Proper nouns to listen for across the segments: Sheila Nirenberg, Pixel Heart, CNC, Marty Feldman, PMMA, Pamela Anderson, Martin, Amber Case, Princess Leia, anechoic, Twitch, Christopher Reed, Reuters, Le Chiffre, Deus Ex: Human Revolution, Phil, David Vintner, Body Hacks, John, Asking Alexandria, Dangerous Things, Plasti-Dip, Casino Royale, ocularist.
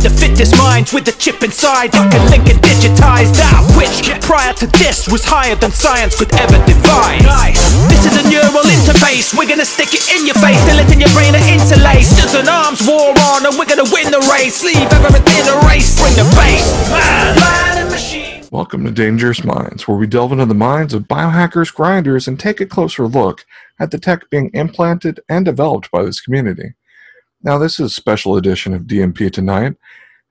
with the fittest minds with the chip inside. I can link and digitize that which prior to this was higher than science could ever devise. This is a neural interface, we're gonna stick it in your face till it's in your brain to interlace. There's an arms war on and we're gonna win the race. Leave everything a race, bring the base. Man and machine. Welcome to Dangerous Minds, where we delve into the minds of biohackers, grinders, and take a closer look at the tech being implanted and developed by this community. Now, this is a special edition of DMP Tonight,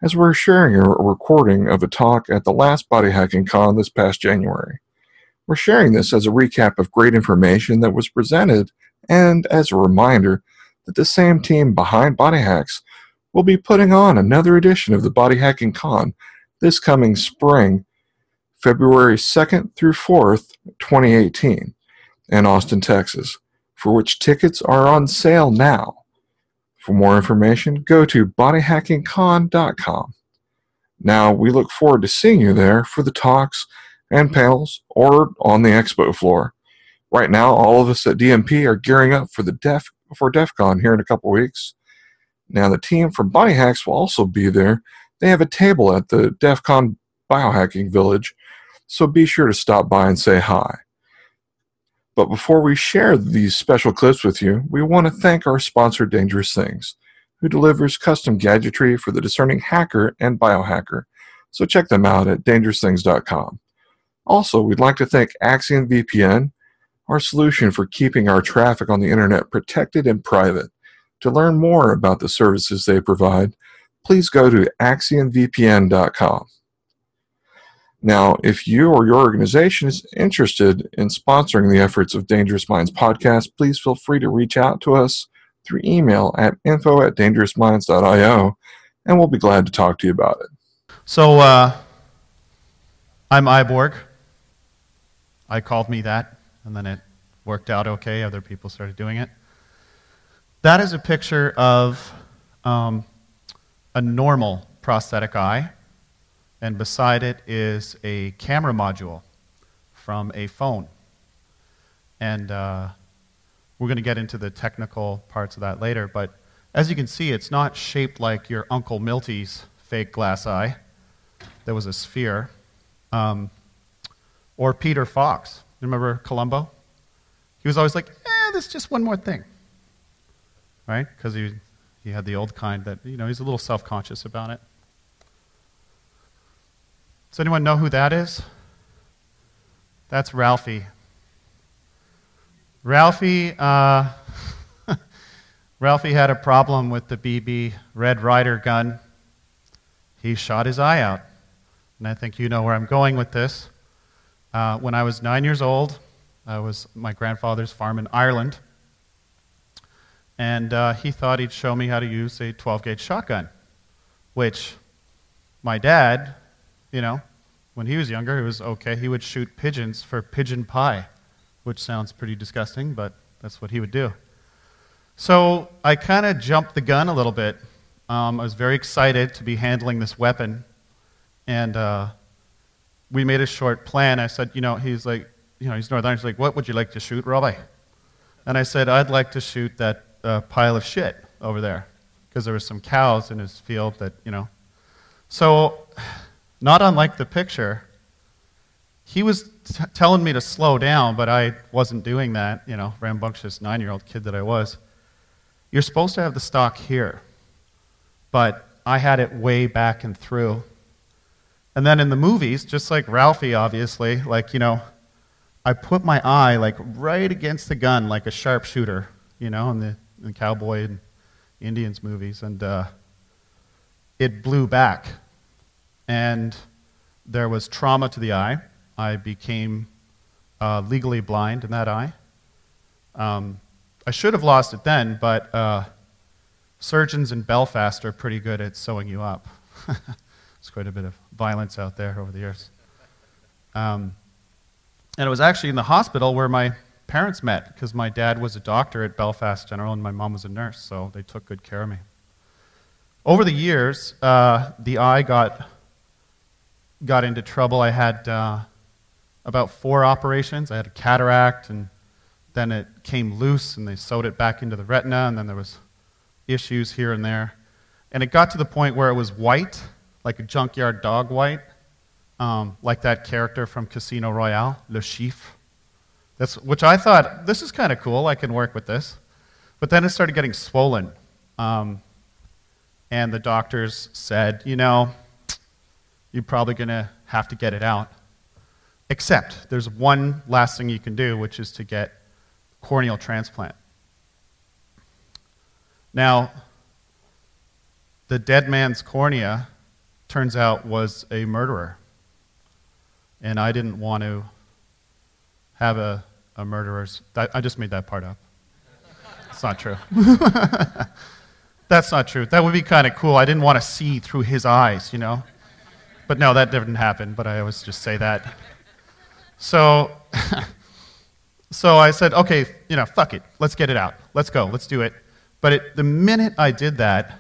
as we're sharing a recording of a talk at the last Body Hacking Con this past January. We're sharing this as a recap of great information that was presented, and as a reminder that the same team behind Body Hacks will be putting on another edition of the Body Hacking Con this coming spring, February 2nd through 4th, 2018, in Austin, Texas, for which tickets are on sale now. For more information, go to bodyhackingcon.com. Now, we look forward to seeing you there for the talks and panels or on the expo floor. Right now, all of us at DMP are gearing up for DEFCON here in a couple weeks. Now, the team from Body Hacks will also be there. They have a table at the DEFCON Biohacking Village, so be sure to stop by and say hi. But before we share these special clips with you, we want to thank our sponsor, Dangerous Things, who delivers custom gadgetry for the discerning hacker and biohacker. So check them out at dangerousthings.com. Also, we'd like to thank Axion VPN, our solution for keeping our traffic on the internet protected and private. To learn more about the services they provide, please go to axionvpn.com. Now, if you or your organization is interested in sponsoring the efforts of Dangerous Minds podcast, please feel free to reach out to us through email at info@dangerousminds.io, and we'll be glad to talk to you about it. So, I'm Eyeborg. I called me that, and then it worked out okay. Other people started doing it. That is a picture of a normal prosthetic eye. And beside it is a camera module from a phone. And we're going to get into the technical parts of that later, but as you can see, it's not shaped like your Uncle Milty's fake glass eye. There was a sphere. Or Peter Fox. Remember Columbo? He was always like, this is just one more thing. Right? Because he had the old kind that, he's a little self-conscious about it. Does anyone know who that is? That's Ralphie. Ralphie had a problem with the BB Red Rider gun. He shot his eye out. And I think you know where I'm going with this. When I was 9 years old, I was at my grandfather's farm in Ireland. And he thought he'd show me how to use a 12-gauge shotgun, which my dad, when he was younger, it was okay. He would shoot pigeons for pigeon pie, which sounds pretty disgusting, but that's what he would do. So I kind of jumped the gun a little bit. I was very excited to be handling this weapon, and we made a short plan. I said, he's like, he's North Irish, he's like, what would you like to shoot, Robbie? And I said, I'd like to shoot that pile of shit over there, because there were some cows in his field that, So... Not unlike the picture, he was telling me to slow down, but I wasn't doing that, rambunctious 9-year-old kid that I was. You're supposed to have the stock here, but I had it way back and through. And then in the movies, just like Ralphie, obviously, I put my eye, right against the gun, like a sharpshooter, in the cowboy and Indians movies, and it blew back. And there was trauma to the eye. I became legally blind in that eye. I should have lost it then, but surgeons in Belfast are pretty good at sewing you up. There's quite a bit of violence out there over the years. And it was actually in the hospital where my parents met, because my dad was a doctor at Belfast General and my mom was a nurse, so they took good care of me. Over the years, the eye got into trouble. I had about 4 operations. I had a cataract, and then it came loose, and they sewed it back into the retina, and then there was issues here and there. And it got to the point where it was white, like a junkyard dog white, like that character from Casino Royale, Le Chiffre. That's, which I thought, this is kind of cool, I can work with this. But then it started getting swollen. And the doctors said, you know, you're probably going to have to get it out. Except there's one last thing you can do, which is to get corneal transplant. Now, the dead man's cornea, turns out, was a murderer. And I didn't want to have a murderer's... I just made that part up. It's not true. That's not true. That would be kind of cool. I didn't want to see through his eyes, you know? But no, that didn't happen, but I always just say that. So, so I said, okay, you know, fuck it. Let's get it out. Let's go. Let's do it. But the minute I did that,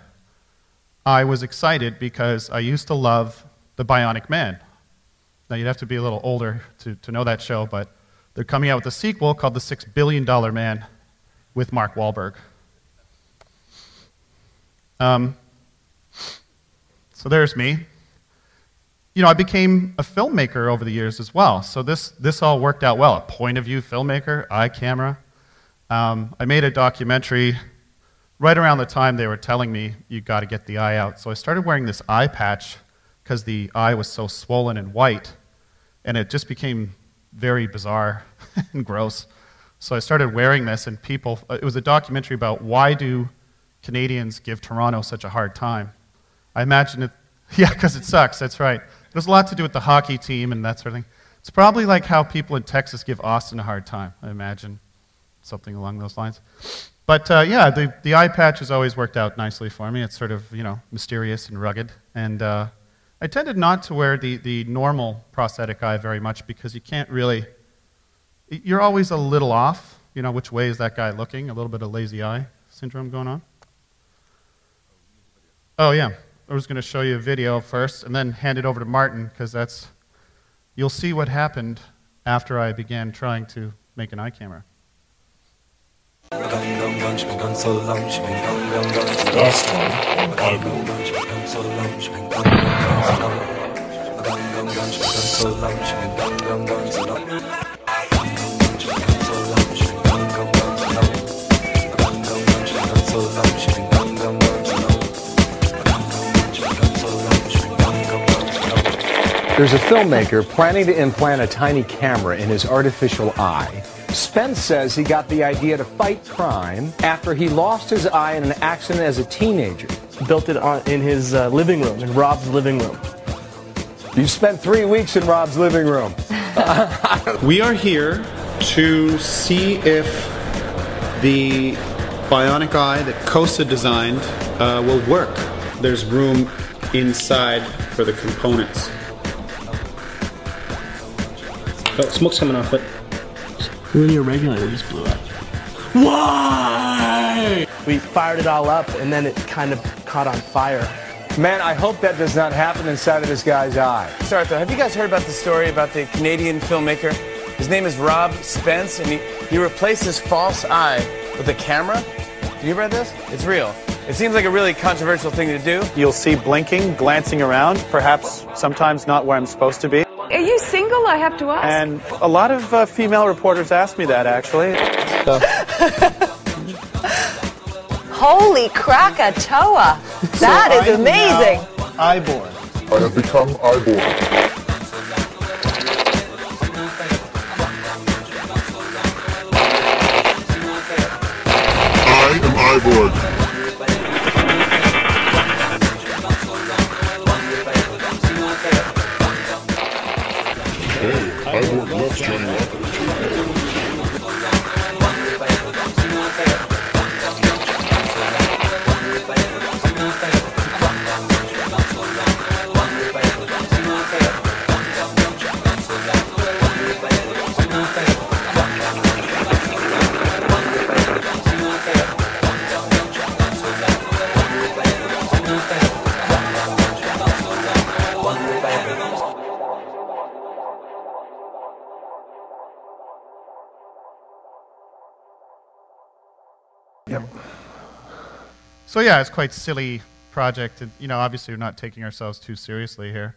I was excited because I used to love The Bionic Man. Now, you'd have to be a little older to know that show, but they're coming out with a sequel called The $6 Billion Man with Mark Wahlberg. So there's me. You know, I became a filmmaker over the years as well, so this all worked out well. A point-of-view filmmaker, eye camera. I made a documentary right around the time they were telling me, you got to get the eye out. So I started wearing this eye patch because the eye was so swollen and white, and it just became very bizarre and gross. So I started wearing this, and people, it was a documentary about why do Canadians give Toronto such a hard time. I imagine it, yeah, because it sucks, that's right. There's a lot to do with the hockey team and that sort of thing. It's probably like how people in Texas give Austin a hard time, I imagine, something along those lines. But yeah, the eye patch has always worked out nicely for me. It's sort of, you know, mysterious and rugged. And I tended not to wear the normal prosthetic eye very much because you can't really, you're always a little off, you know, which way is that guy looking? A little bit of lazy eye syndrome going on. Oh yeah, I was gonna show you a video first and then hand it over to Martin because that's, you'll see what happened after I began trying to make an eye camera. There's a filmmaker planning to implant a tiny camera in his artificial eye. Spence says he got the idea to fight crime after he lost his eye in an accident as a teenager. Built it on, in his living room, in Rob's living room. You spent 3 weeks in Rob's living room. We are here to see if the bionic eye that Costa designed will work. There's room inside for the components. Oh, smoke's coming off it. Your regulator just blew up. Why? We fired it all up and then it kind of caught on fire. Man, I hope that does not happen inside of this guy's eye. Sorry, though, have you guys heard about the story about the Canadian filmmaker? His name is Rob Spence, and he replaced his false eye with a camera. Have you read this? It's real. It seems like a really controversial thing to do. You'll see blinking, glancing around, perhaps sometimes not where I'm supposed to be. Are you single, I have to ask? And a lot of female reporters ask me that, actually. So. Holy krakatoa! That so is amazing! Eyeborg. I have become Eyeborg. I am Eyeborg. So yeah, it's quite silly project, and, you know, obviously we're not taking ourselves too seriously here,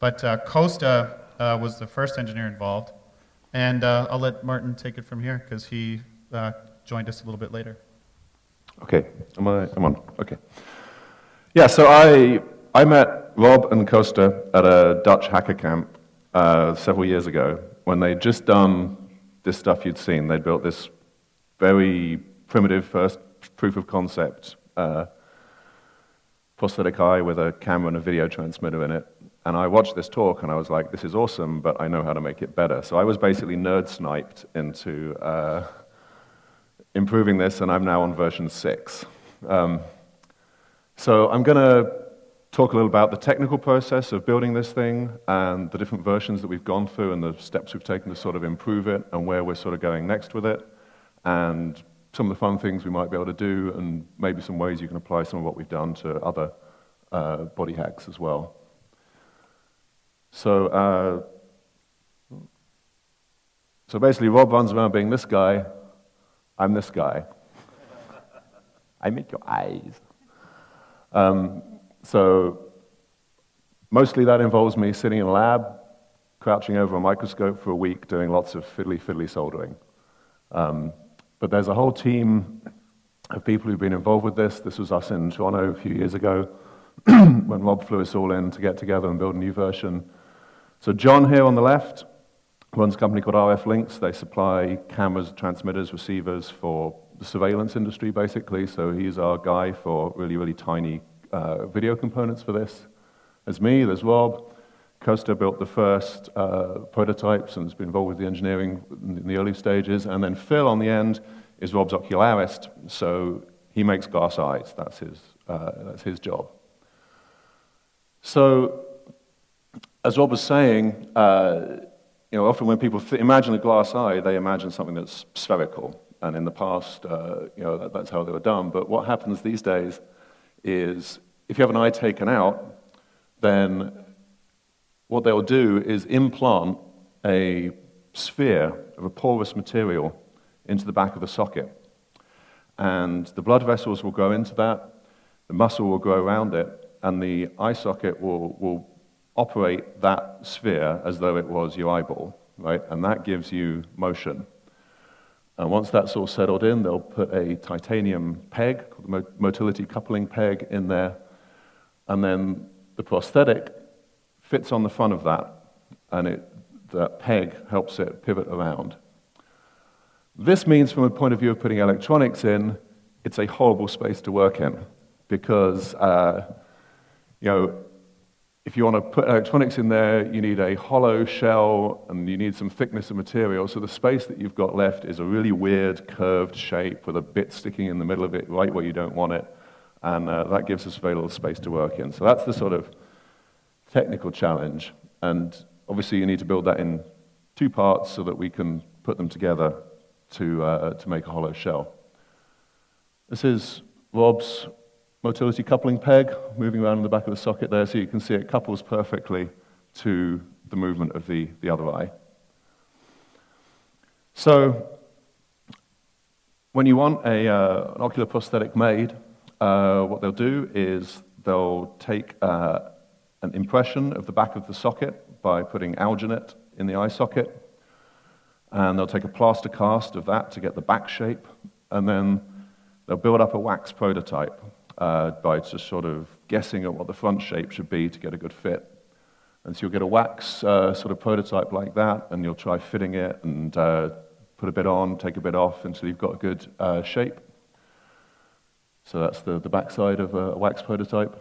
but Costa was the first engineer involved, and I'll let Martin take it from here because he joined us a little bit later. Okay, I'm on, okay. Yeah, so I met Rob and Costa at a Dutch hacker camp several years ago when they'd just done this stuff you'd seen. They'd built this very primitive first proof of concept prosthetic eye with a camera and a video transmitter in it. And I watched this talk and I was like, this is awesome, but I know how to make it better. So I was basically nerd sniped into improving this, and I'm now on version 6. So I'm going to talk a little about the technical process of building this thing and the different versions that we've gone through and the steps we've taken to sort of improve it and where we're sort of going next with it and some of the fun things we might be able to do and maybe some ways you can apply some of what we've done to other body hacks as well. So, so basically Rob runs around being this guy, I'm this guy. I make your eyes. So mostly that involves me sitting in a lab, crouching over a microscope for a week, doing lots of fiddly soldering. But there's a whole team of people who've been involved with this. This was us in Toronto a few years ago when Rob flew us all in to get together and build a new version. So John here on the left runs a company called RF Links. They supply cameras, transmitters, receivers for the surveillance industry, basically. So he's our guy for really tiny video components for this. There's me, there's Rob. Costa built the first prototypes and has been involved with the engineering in the early stages. And then Phil, on the end, is Rob's ocularist, so he makes glass eyes. That's his job. So, as Rob was saying, you know, often when people imagine a glass eye, they imagine something that's spherical. And in the past, you know, that's how they were done. But what happens these days is, if you have an eye taken out, then what they'll do is implant a sphere of a porous material into the back of the socket. And the blood vessels will grow into that, the muscle will grow around it, and the eye socket will operate that sphere as though it was your eyeball, right? And that gives you motion. And once that's all settled in, they'll put a titanium peg, called the motility coupling peg, in there, and then the prosthetic fits on the front of that, and that peg helps it pivot around. This means, from a point of view of putting electronics in, it's a horrible space to work in, because you know, if you want to put electronics in there, you need a hollow shell, and you need some thickness of material, so the space that you've got left is a really weird curved shape with a bit sticking in the middle of it right where you don't want it, and that gives us very little space to work in. So that's the sort of technical challenge, and obviously you need to build that in two parts so that we can put them together to make a hollow shell. This is Rob's motility coupling peg moving around in the back of the socket there, so you can see it couples perfectly to the movement of the other eye. So, when you want an ocular prosthetic made, what they'll do is they'll take an impression of the back of the socket by putting alginate in the eye socket, and they'll take a plaster cast of that to get the back shape, and then they'll build up a wax prototype. By just sort of guessing at what the front shape should be to get a good fit. And so you'll get a wax sort of prototype like that, and you'll try fitting it and put a bit on, take a bit off until you've got a good shape. So that's the back side of a wax prototype.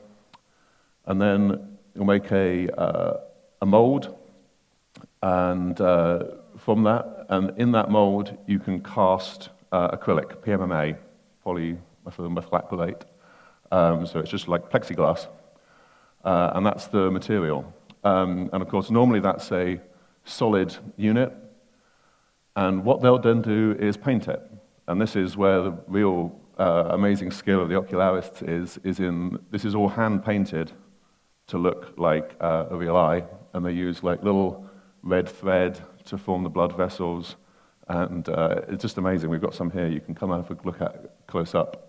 And then you'll make a mold, and from that, and in that mold, you can cast acrylic, PMMA, polymethylmethacrylate. So it's just like plexiglass, and that's the material. And of course, normally that's a solid unit, and what they'll then do is paint it. And this is where the real amazing skill of the ocularists is in, this is all hand-painted to look like a real eye, and they use like little red thread to form the blood vessels, and it's just amazing. We've got some here you can come and have a look at close up.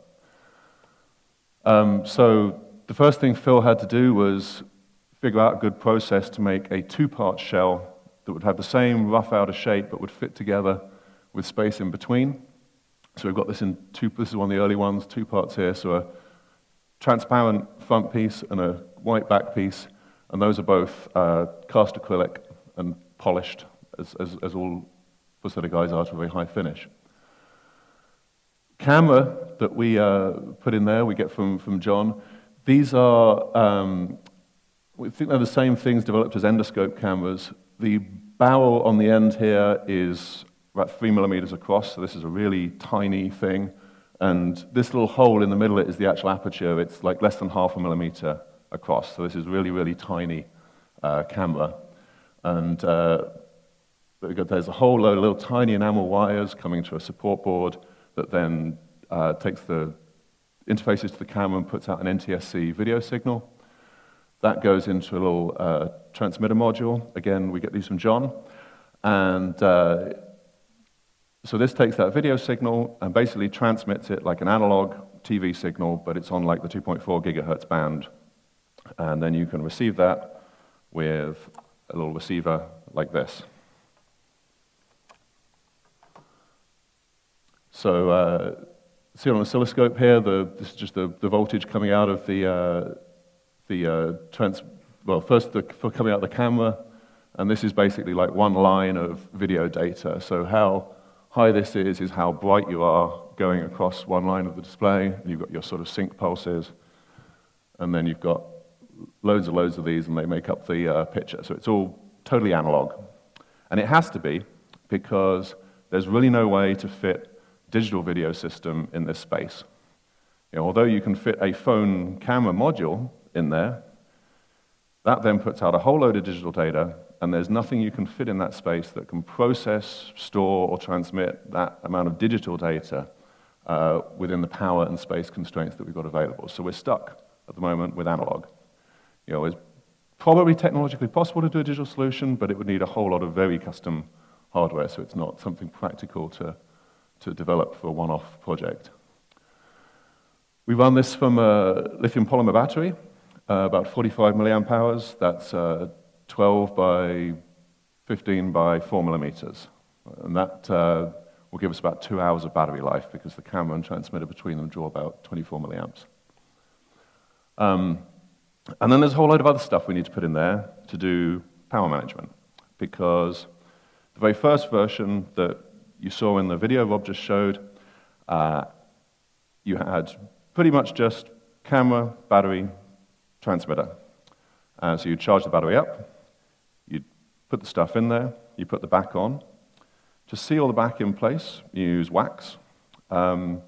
So the first thing Phil had to do was figure out a good process to make a two-part shell that would have the same rough outer shape but would fit together with space in between. So we've got this in two, this is one of the early ones, two parts here, so a transparent front piece and a white back piece, and those are both cast acrylic and polished, as all prosthetic eyes are, to a very high finish. Camera that we put in there, we get from John. These are, we think they're the same things developed as endoscope cameras. The barrel on the end here is about 3 millimeters across, so this is a really tiny thing. And this little hole in the middle is the actual aperture. It's like less than half a millimeter across, so this is really, really tiny camera. And there's a whole load of little tiny enamel wires coming to a support board that then takes the interfaces to the camera and puts out an NTSC video signal. That goes into a little transmitter module. Again, we get these from John. And so this takes that video signal and basically transmits it like an analog TV signal, but it's on like the 2.4 gigahertz band. And then you can receive that with a little receiver like this. So see on an oscilloscope here, this is just the voltage coming out of coming out of the camera, and this is basically like one line of video data. So how high this is how bright you are going across one line of the display, and you've got your sort of sync pulses, and then you've got loads and loads of these, and they make up the picture. So it's all totally analog. And it has to be, because there's really no way to fit digital video system in this space. You know, although you can fit a phone camera module in there, that then puts out a whole load of digital data, and there's nothing you can fit in that space that can process, store, or transmit that amount of digital data within the power and space constraints that we've got available. So we're stuck at the moment with analog. You know, it's probably technologically possible to do a digital solution, but it would need a whole lot of very custom hardware, so it's not something practical to develop for a one-off project. We run this from a lithium polymer battery, about 45 milliamp hours. That's 12 by 15 by 4 millimeters. And that will give us about 2 hours of battery life, because the camera and transmitter between them draw about 24 milliamps. And then there's a whole load of other stuff we need to put in there to do power management, because the very first version that you saw in the video Rob just showed, you had pretty much just camera, battery, transmitter. So you charge the battery up, you put the stuff in there, you put the back on. To seal the back in place, you use wax, and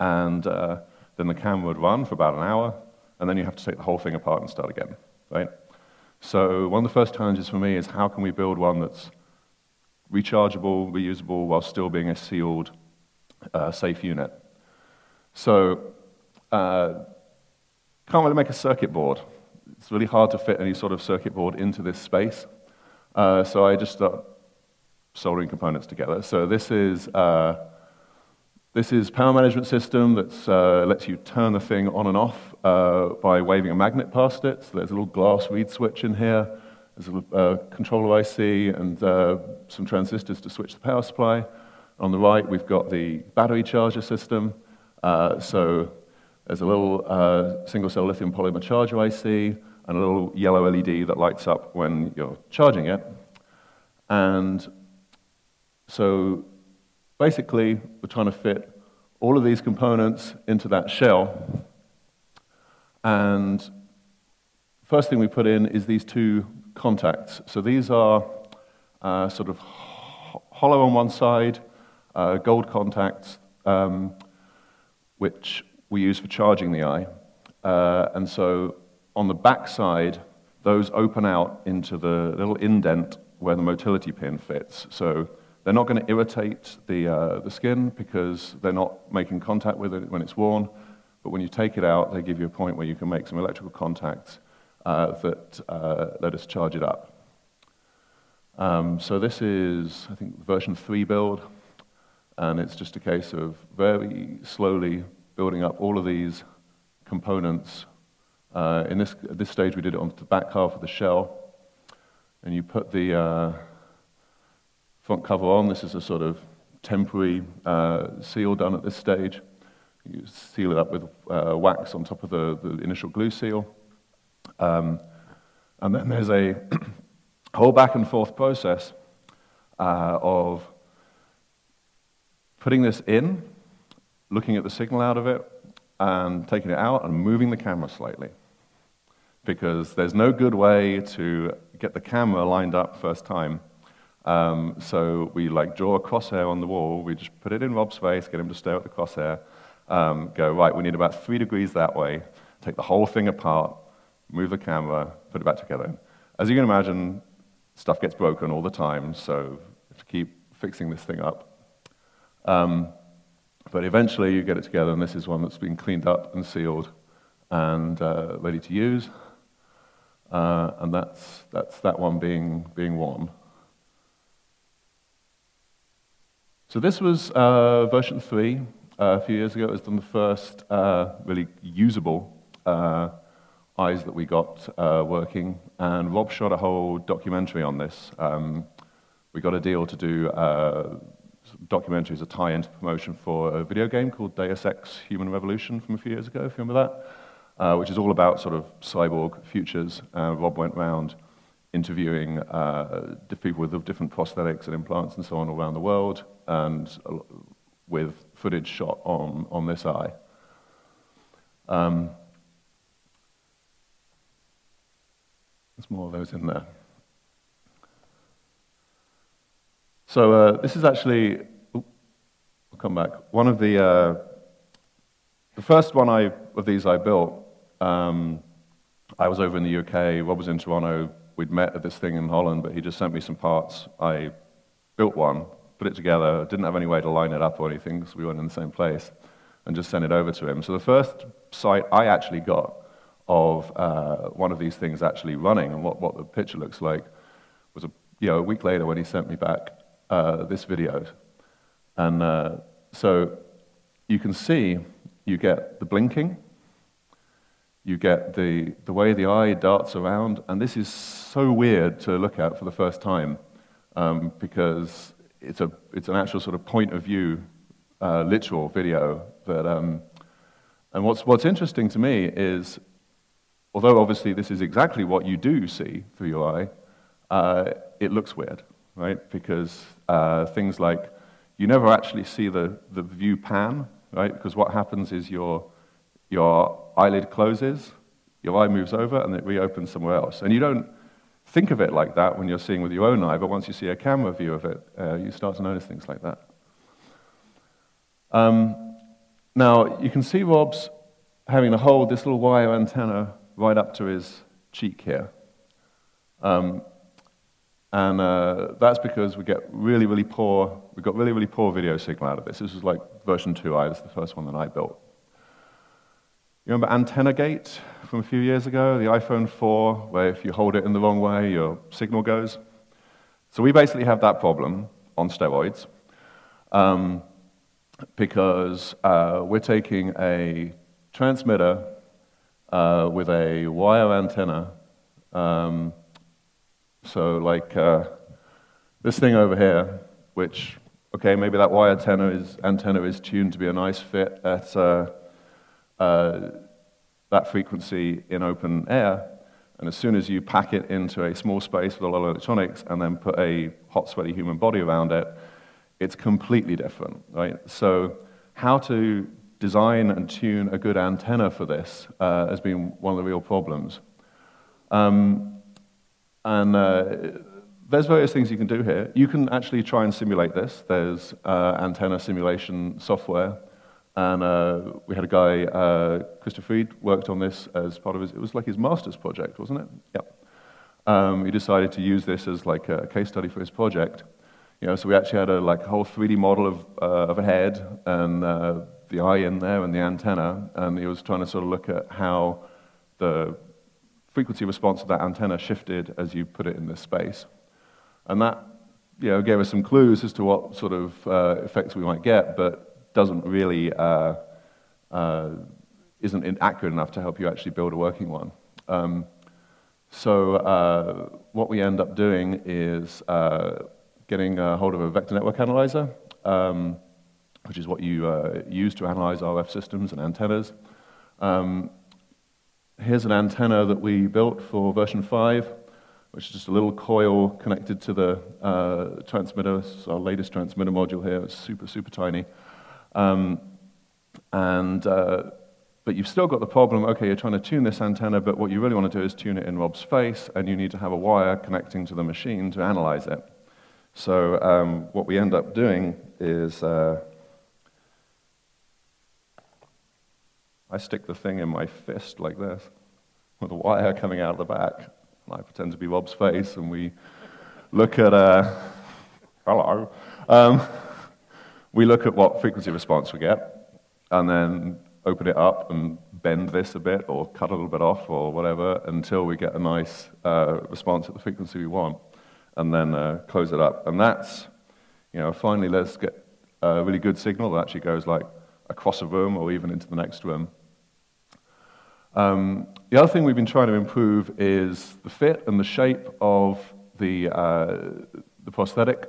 then the camera would run for about an hour, and then you have to take the whole thing apart and start again, right? So one of the first challenges for me is how can we build one that's rechargeable, reusable, while still being a sealed, safe unit. So, can't really make a circuit board. It's really hard to fit any sort of circuit board into this space. So I just start soldering components together. So this is power management system that lets you turn the thing on and off by waving a magnet past it. So there's a little glass reed switch in here. There's a controller IC and some transistors to switch the power supply. On the right, we've got the battery charger system. So there's a little single-cell lithium polymer charger IC and a little yellow LED that lights up when you're charging it. And so basically, we're trying to fit all of these components into that shell. And first thing we put in is these two contacts. So these are sort of hollow on one side, gold contacts, which we use for charging the eye. And so on the back side, those open out into the little indent where the motility pin fits. So they're not going to irritate the skin, because they're not making contact with it when it's worn. But when you take it out, they give you a point where you can make some electrical contacts that let us charge it up. So this is, I think, version 3 build. And it's just a case of very slowly building up all of these components At this stage, we did it on the back half of the shell. And you put the font cover on. This is a sort of temporary seal done at this stage. You seal it up with wax on top of the initial glue seal. And then there's a whole back and forth process of putting this in, looking at the signal out of it, and taking it out and moving the camera slightly. Because there's no good way to get the camera lined up first time. So we like draw a crosshair on the wall, we just put it in Rob's face, get him to stare at the crosshair, go, right, we need about 3 degrees that way, take the whole thing apart, move the camera, put it back together. As you can imagine, stuff gets broken all the time, so you have to keep fixing this thing up. But eventually you get it together, and this is one that's been cleaned up and sealed and ready to use. And that's that one being worn. So this was version 3. A few years ago, it was the first really usable eyes that we got working. And Rob shot a whole documentary on this. We got a deal to do documentaries, a tie-in to promotion for a video game called Deus Ex: Human Revolution from a few years ago, if you remember that. Which is all about sort of cyborg futures. Rob went around interviewing people with different prosthetics and implants and so on all around the world, and with footage shot on this eye. There's more of those in there. So this is actually, I'll come back, one of the first one of these I built. I was over in the UK, Rob was in Toronto, we'd met at this thing in Holland, but he just sent me some parts. I built one, put it together, didn't have any way to line it up or anything, because we weren't in the same place, and just sent it over to him. So the first sight I actually got of one of these things actually running, and what the picture looks like, was a week later when he sent me back this video. And so you can see, you get the blinking, you get the way the eye darts around, and this is so weird to look at for the first time, because it's an actual sort of point of view, literal video. That, and what's interesting to me is, although obviously this is exactly what you do see through your eye, it looks weird, right? Because things like, you never actually see the view pan, right? Because what happens is your eyelid closes, your eye moves over, and it reopens somewhere else. And you don't think of it like that when you're seeing with your own eye, but once you see a camera view of it, you start to notice things like that. Now, you can see Rob's having to hold this little wire antenna right up to his cheek here. And that's because we got really, really poor video signal out of this. This was like version 2i, this is the first one that I built. You remember antenna gate from a few years ago, the iPhone 4, where if you hold it in the wrong way, your signal goes? So we basically have that problem on steroids, because we're taking a transmitter with a wire antenna. So like this thing over here, which, okay, maybe that wire antenna is tuned to be a nice fit at that frequency in open air, and as soon as you pack it into a small space with a lot of electronics and then put a hot, sweaty human body around it, it's completely different, right? So how to design and tune a good antenna for this has been one of the real problems. There's various things you can do here. You can actually try and simulate this. There's antenna simulation software. And we had a guy, Christopher Reed, worked on this as part of it was like his master's project, wasn't it? Yep. He decided to use this as like a case study for his project. You know, so we actually had a whole 3D model of a head, and the eye in there, and the antenna, and he was trying to sort of look at how the frequency response of that antenna shifted as you put it in this space. And that, you know, gave us some clues as to what sort of effects we might get, but doesn't really isn't accurate enough to help you actually build a working one. So what we end up doing is getting a hold of a vector network analyzer, which is what you use to analyze RF systems and antennas. Here's an antenna that we built for version 5, which is just a little coil connected to the transmitter. It's our latest transmitter module here. It's super, super tiny. But you've still got the problem, okay, you're trying to tune this antenna, but what you really want to do is tune it in Rob's face, and you need to have a wire connecting to the machine to analyze it. So what we end up doing is I stick the thing in my fist like this, with a wire coming out of the back, and I pretend to be Rob's face, and we look at, hello, we look at what frequency response we get, and then open it up and bend this a bit, or cut a little bit off, or whatever, until we get a nice response at the frequency we want, and then close it up. And that's, you know, finally let's get a really good signal that actually goes like across a room or even into the next room. The other thing we've been trying to improve is the fit and the shape of the prosthetic.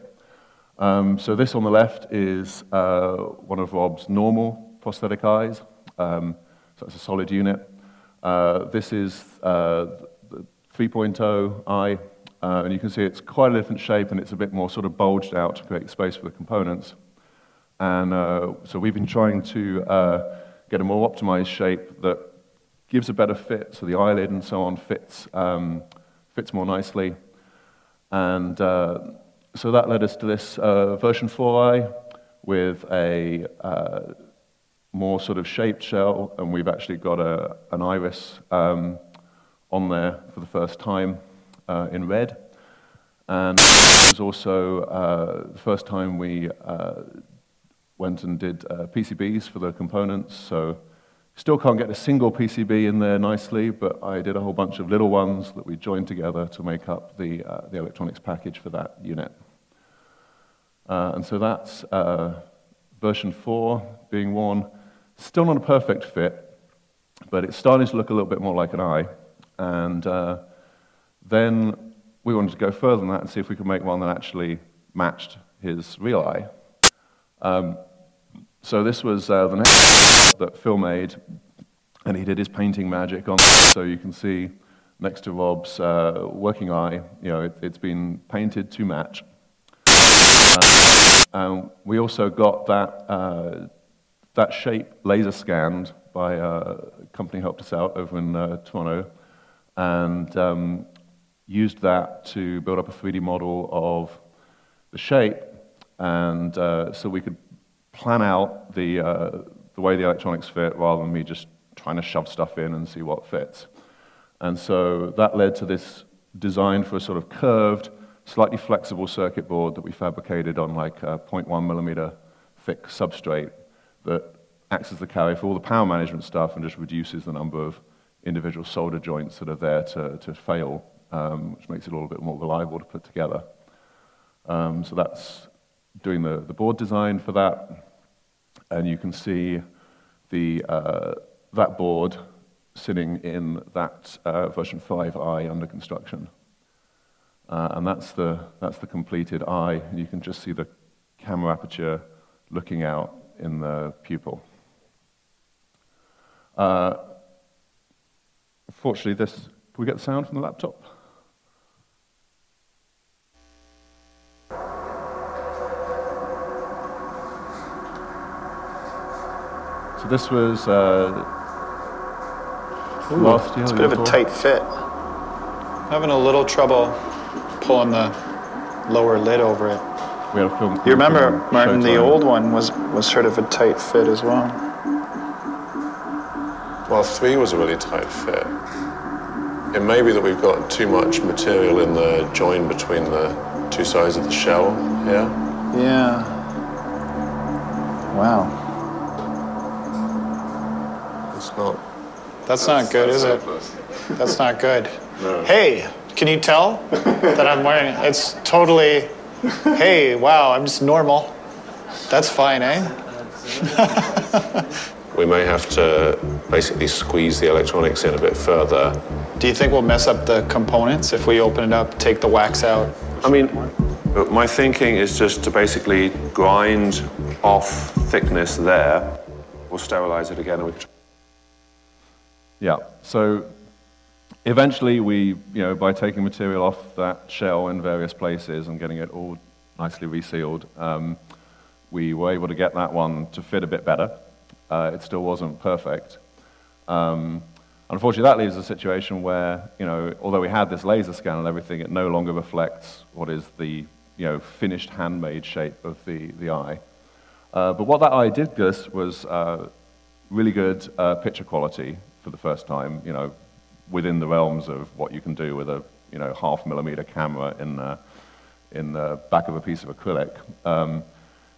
So this on the left is one of Rob's normal prosthetic eyes. So it's a solid unit. This is the 3.0 eye, and you can see it's quite a different shape, and it's a bit more sort of bulged out to create space for the components. And so we've been trying to get a more optimized shape that gives a better fit, so the eyelid and so on fits more nicely. And so that led us to this version 4i with a more sort of shaped shell, and we've actually got an iris on there for the first time in red. And it was also the first time we went and did PCBs for the components, so still can't get a single PCB in there nicely, but I did a whole bunch of little ones that we joined together to make up the electronics package for that unit. And so that's version 4 being worn. Still not a perfect fit, but it's starting to look a little bit more like an eye. And then we wanted to go further than that and see if we could make one that actually matched his real eye. So this was the next that Phil made, and he did his painting magic on it. So you can see next to Rob's working eye, you know, it's been painted to match. And we also got that that shape laser scanned by a company helped us out over in Toronto, and used that to build up a 3D model of the shape, and so we could plan out the way the electronics fit, rather than me just trying to shove stuff in and see what fits. And so that led to this design for a sort of curved, slightly flexible circuit board that we fabricated on like a 0.1 millimeter thick substrate that acts as the carrier for all the power management stuff and just reduces the number of individual solder joints that are there to fail, which makes it all a bit more reliable to put together. So that's doing the board design for that. And you can see that board sitting in that version 5i under construction. And that's the completed eye. And you can just see the camera aperture looking out in the pupil. Fortunately, can we get the sound from the laptop? So this was last year. It's a bit of a tight fit. Having a little trouble pulling the lower lid over it. We had a film. You remember, Martin, the old one was sort of a tight fit as well. Well, 3 was a really tight fit. It may be that we've got too much material in the join between the two sides of the shell here. Yeah. Wow. Not. That's not good, is it? That's not good. No. Hey, can you tell that I'm wearing it? It's totally, hey, wow, I'm just normal. That's fine, eh? We may have to basically squeeze the electronics in a bit further. Do you think we'll mess up the components if we open it up, take the wax out? I mean, my thinking is just to basically grind off thickness there. We'll sterilize it again. And we can... Yeah, so eventually we, by taking material off that shell in various places and getting it all nicely resealed, we were able to get that one to fit a bit better. It still wasn't perfect. Unfortunately, that leaves a situation where, although we had this laser scan and everything, it no longer reflects what is the, finished handmade shape of the eye. But what that eye did this was really good picture quality for the first time, within the realms of what you can do with a, half-millimeter camera in the back of a piece of acrylic.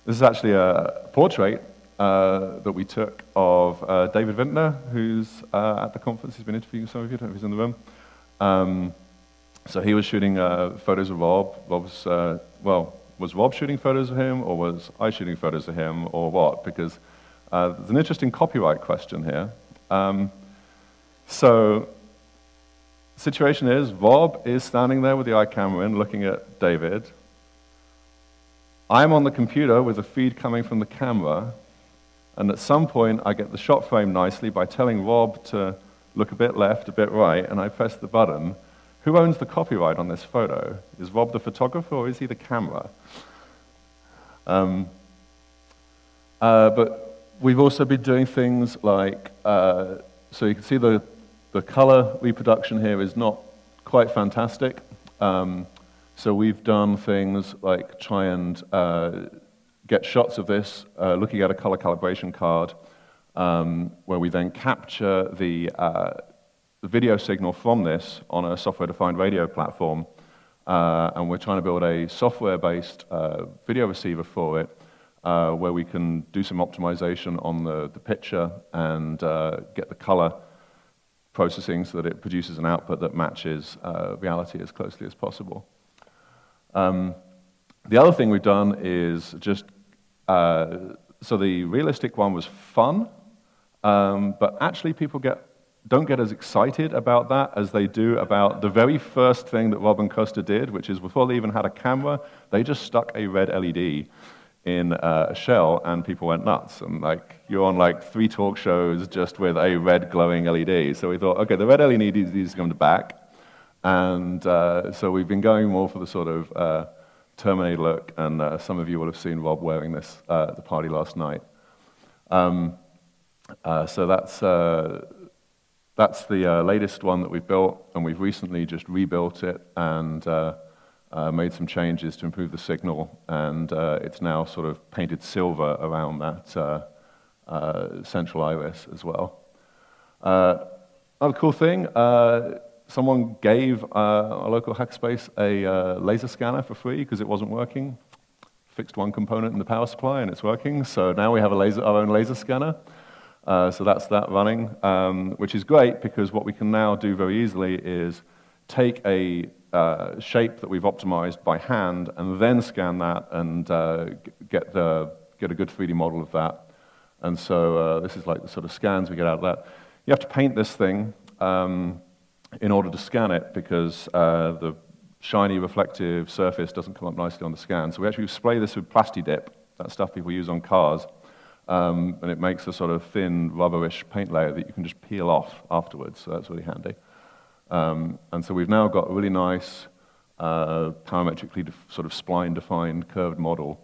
This is actually a portrait that we took of David Vintner, who's at the conference. He's been interviewing some of you. I don't know if he's in the room. So he was shooting photos of Rob. Rob's, well, was Rob shooting photos of him, or was I shooting photos of him, or what? Because there's an interesting copyright question here. So the situation is, Rob is standing there with the eye camera in, looking at David. I'm on the computer with a feed coming from the camera, and at some point, I get the shot frame nicely by telling Rob to look a bit left, a bit right, and I press the button. Who owns the copyright on this photo? Is Rob the photographer, or is he the camera? But we've also been doing things like, so you can see the color reproduction here is not quite fantastic. So we've done things like try and get shots of this, looking at a color calibration card, where we then capture the video signal from this on a software-defined radio platform, and we're trying to build a software-based video receiver for it, where we can do some optimization on the picture and get the color processing so that it produces an output that matches reality as closely as possible. The other thing we've done is just so the realistic one was fun, but actually people don't get as excited about that as they do about the very first thing that Rob and Costa did, which is before they even had a camera, they just stuck a red LED in a shell and people went nuts. And you're on 3 talk shows just with a red glowing LED. So we thought, okay, the red LED is going to back, and so we've been going more for the sort of Terminator look, and some of you will have seen Rob wearing this at the party last night. So that's the latest one that we've built, and we've recently just rebuilt it and made some changes to improve the signal, and it's now sort of painted silver around that central iris as well. Another cool thing, someone gave a local Hackspace a laser scanner for free because it wasn't working. Fixed one component in the power supply and it's working. So now we have our own laser scanner. So that's that running, which is great because what we can now do very easily is take a shape that we've optimized by hand and then scan that and get a good 3D model of that. And so this is like the sort of scans we get out of that. You have to paint this thing. In order to scan it, because the shiny reflective surface doesn't come up nicely on the scan. So we actually spray this with Plasti-Dip, that stuff people use on cars, and it makes a sort of thin, rubberish paint layer that you can just peel off afterwards, so that's really handy. And so we've now got a really nice, parametrically sort of spline-defined curved model.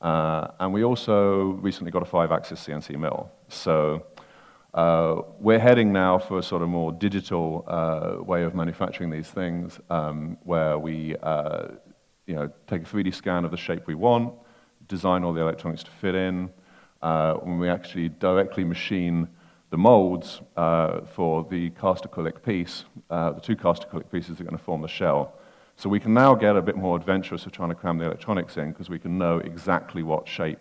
And we also recently got a 5-axis CNC mill. So we're heading now for a sort of more digital way of manufacturing these things, where we take a 3D scan of the shape we want, design all the electronics to fit in, and we actually directly machine the molds for the cast acrylic piece. The 2 cast acrylic pieces are going to form the shell. So we can now get a bit more adventurous with trying to cram the electronics in, because we can know exactly what shape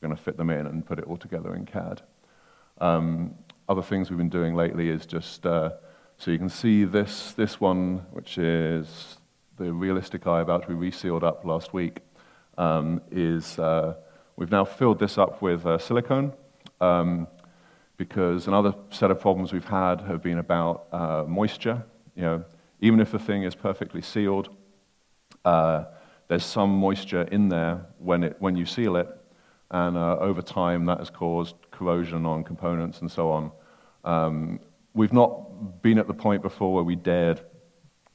we're going to fit them in and put it all together in CAD. Other things we've been doing lately is just, so you can see this one, which is the realistic eye about to be resealed up last week, we've now filled this up with silicone. because another set of problems we've had have been about moisture. You know, even if the thing is perfectly sealed, there's some moisture in there when you seal it, and over time that has caused corrosion on components and so on. We've not been at the point before where we dared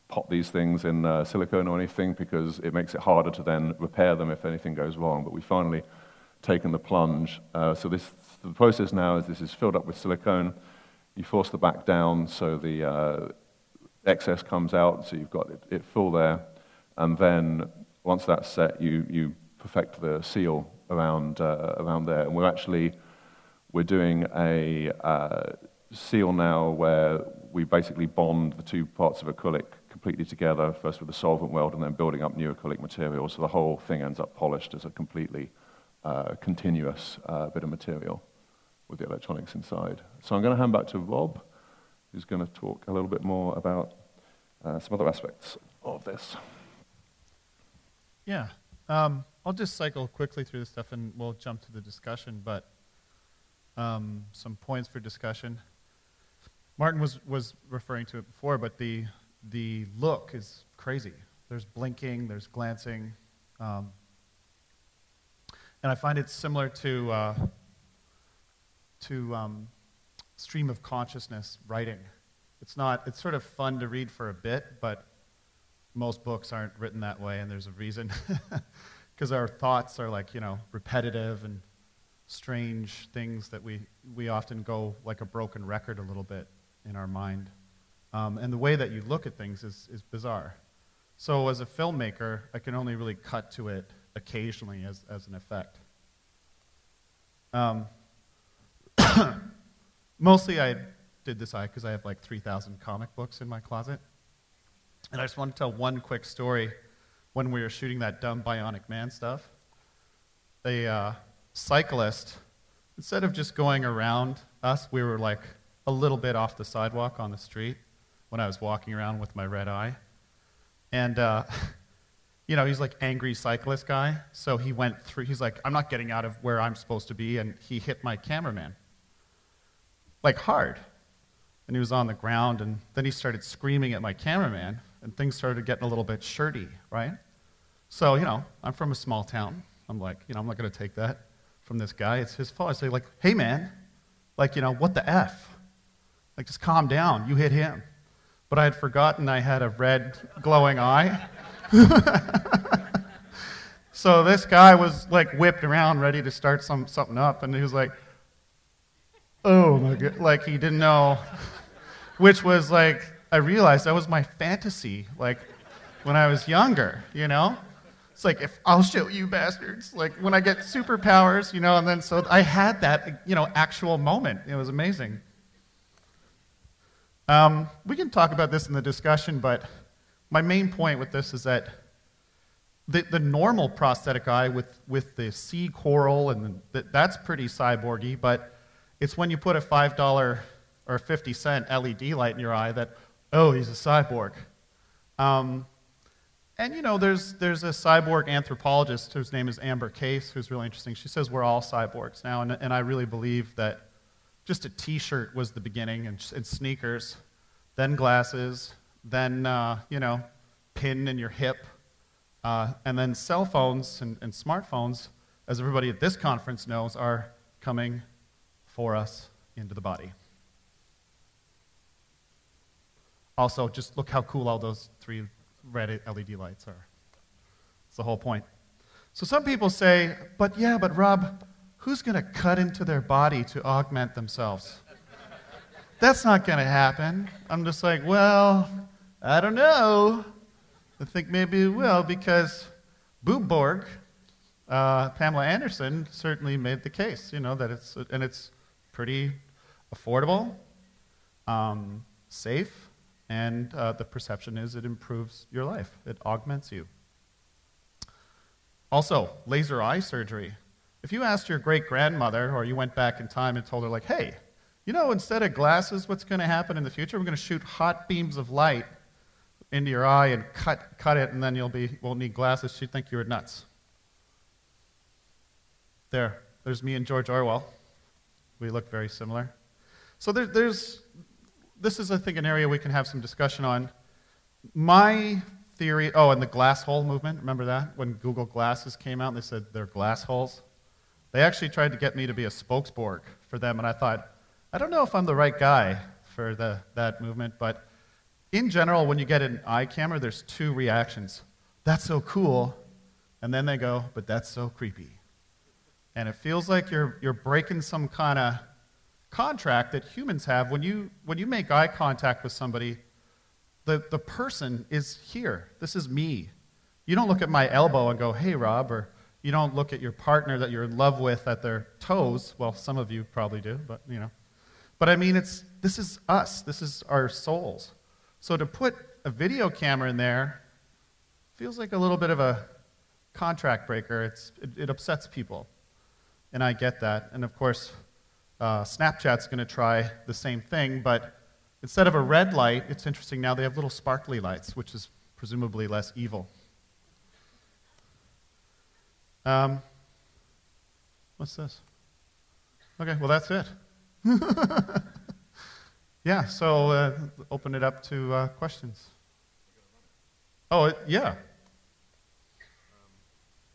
pop these things in silicone or anything, because it makes it harder to then repair them if anything goes wrong, but we've finally taken the plunge. So the process now is this is filled up with silicone, you force the back down so the excess comes out, so you've got it full there, and then once that's set, you perfect the seal around there, and we're doing a seal now where we basically bond the two parts of acrylic completely together, first with a solvent weld and then building up new acrylic material, so the whole thing ends up polished as a completely continuous bit of material with the electronics inside. So I'm going to hand back to Rob, who's going to talk a little bit more about some other aspects of this. Yeah, I'll just cycle quickly through this stuff and we'll jump to the discussion, but some points for discussion. Martin was referring to it before, but the look is crazy. There's blinking, there's glancing, and I find it similar to stream of consciousness writing. It's not. It's sort of fun to read for a bit, but most books aren't written that way, and there's a reason, because our thoughts are like, you know, repetitive and strange things that we often go like a broken record a little bit in our mind, and the way that you look at things is bizarre. So as a filmmaker, I can only really cut to it occasionally as an effect. Mostly I did this because I have like 3,000 comic books in my closet. And I just want to tell one quick story. When we were shooting that dumb Bionic Man stuff, a cyclist, instead of just going around us, we were like a little bit off the sidewalk on the street when I was walking around with my red eye. And you know, he's like angry cyclist guy, so he went through, he's like, I'm not getting out of where I'm supposed to be, and he hit my cameraman, like hard. And he was on the ground, and then he started screaming at my cameraman, and things started getting a little bit shirty, right? So, you know, I'm from a small town. I'm like, you know, I'm not gonna take that from this guy, it's his fault. I say like, hey man, like, you know, what the F? Like, just calm down, you hit him. But I had forgotten I had a red glowing eye. So this guy was like whipped around ready to start something up, and he was like, oh my God, like he didn't know, which was like, I realized that was my fantasy, like when I was younger, you know? It's like, if I'll show you bastards, like when I get superpowers, you know, and then so I had that, you know, actual moment. It was amazing. We can talk about this in the discussion, but my main point with this is that the normal prosthetic eye with the sea coral, and that's pretty cyborgy, but it's when you put a $5 or 50-cent LED light in your eye that, oh, he's a cyborg. And you know, there's a cyborg anthropologist whose name is Amber Case, who's really interesting. She says we're all cyborgs now, and I really believe that just a t-shirt was the beginning, and sneakers, then glasses, then, you know, pin in your hip, and then cell phones and smartphones, as everybody at this conference knows, are coming for us into the body. Also, just look how cool all those three red LED lights are. That's the whole point. So some people say, but yeah, but Rob, who's gonna cut into their body to augment themselves? That's not gonna happen. I'm just like, well, I don't know. I think maybe it will, because Boobborg, Pamela Anderson, certainly made the case, you know, that it's pretty affordable, safe, and the perception is it improves your life. It augments you. Also, laser eye surgery. If you asked your great-grandmother, or you went back in time and told her, like, hey, you know, instead of glasses, what's going to happen in the future? We're going to shoot hot beams of light into your eye and cut it, and then won't need glasses. She'd think you were nuts. There's me and George Orwell. We look very similar. So this is, I think, an area we can have some discussion on. My theory, oh, and the glass hole movement, remember that? When Google Glasses came out and they said they're glass holes? They actually tried to get me to be a spokesborg for them, and I thought, I don't know if I'm the right guy for that movement, but in general, when you get an eye camera, there's two reactions. That's so cool, and then they go, but that's so creepy. And it feels like you're breaking some kind of contract that humans have. When you make eye contact with somebody, the person is here. This is me. You don't look at my elbow and go, hey, Rob, or you don't look at your partner that you're in love with at their toes. Well, some of you probably do, but you know. But I mean, this is us. This is our souls. So to put a video camera in there feels like a little bit of a contract breaker. It upsets people, and I get that. And of course, Snapchat's going to try the same thing, but instead of a red light, it's interesting now they have little sparkly lights, which is presumably less evil. What's this? Okay, well that's it. Yeah, so open it up to questions. Oh, yeah.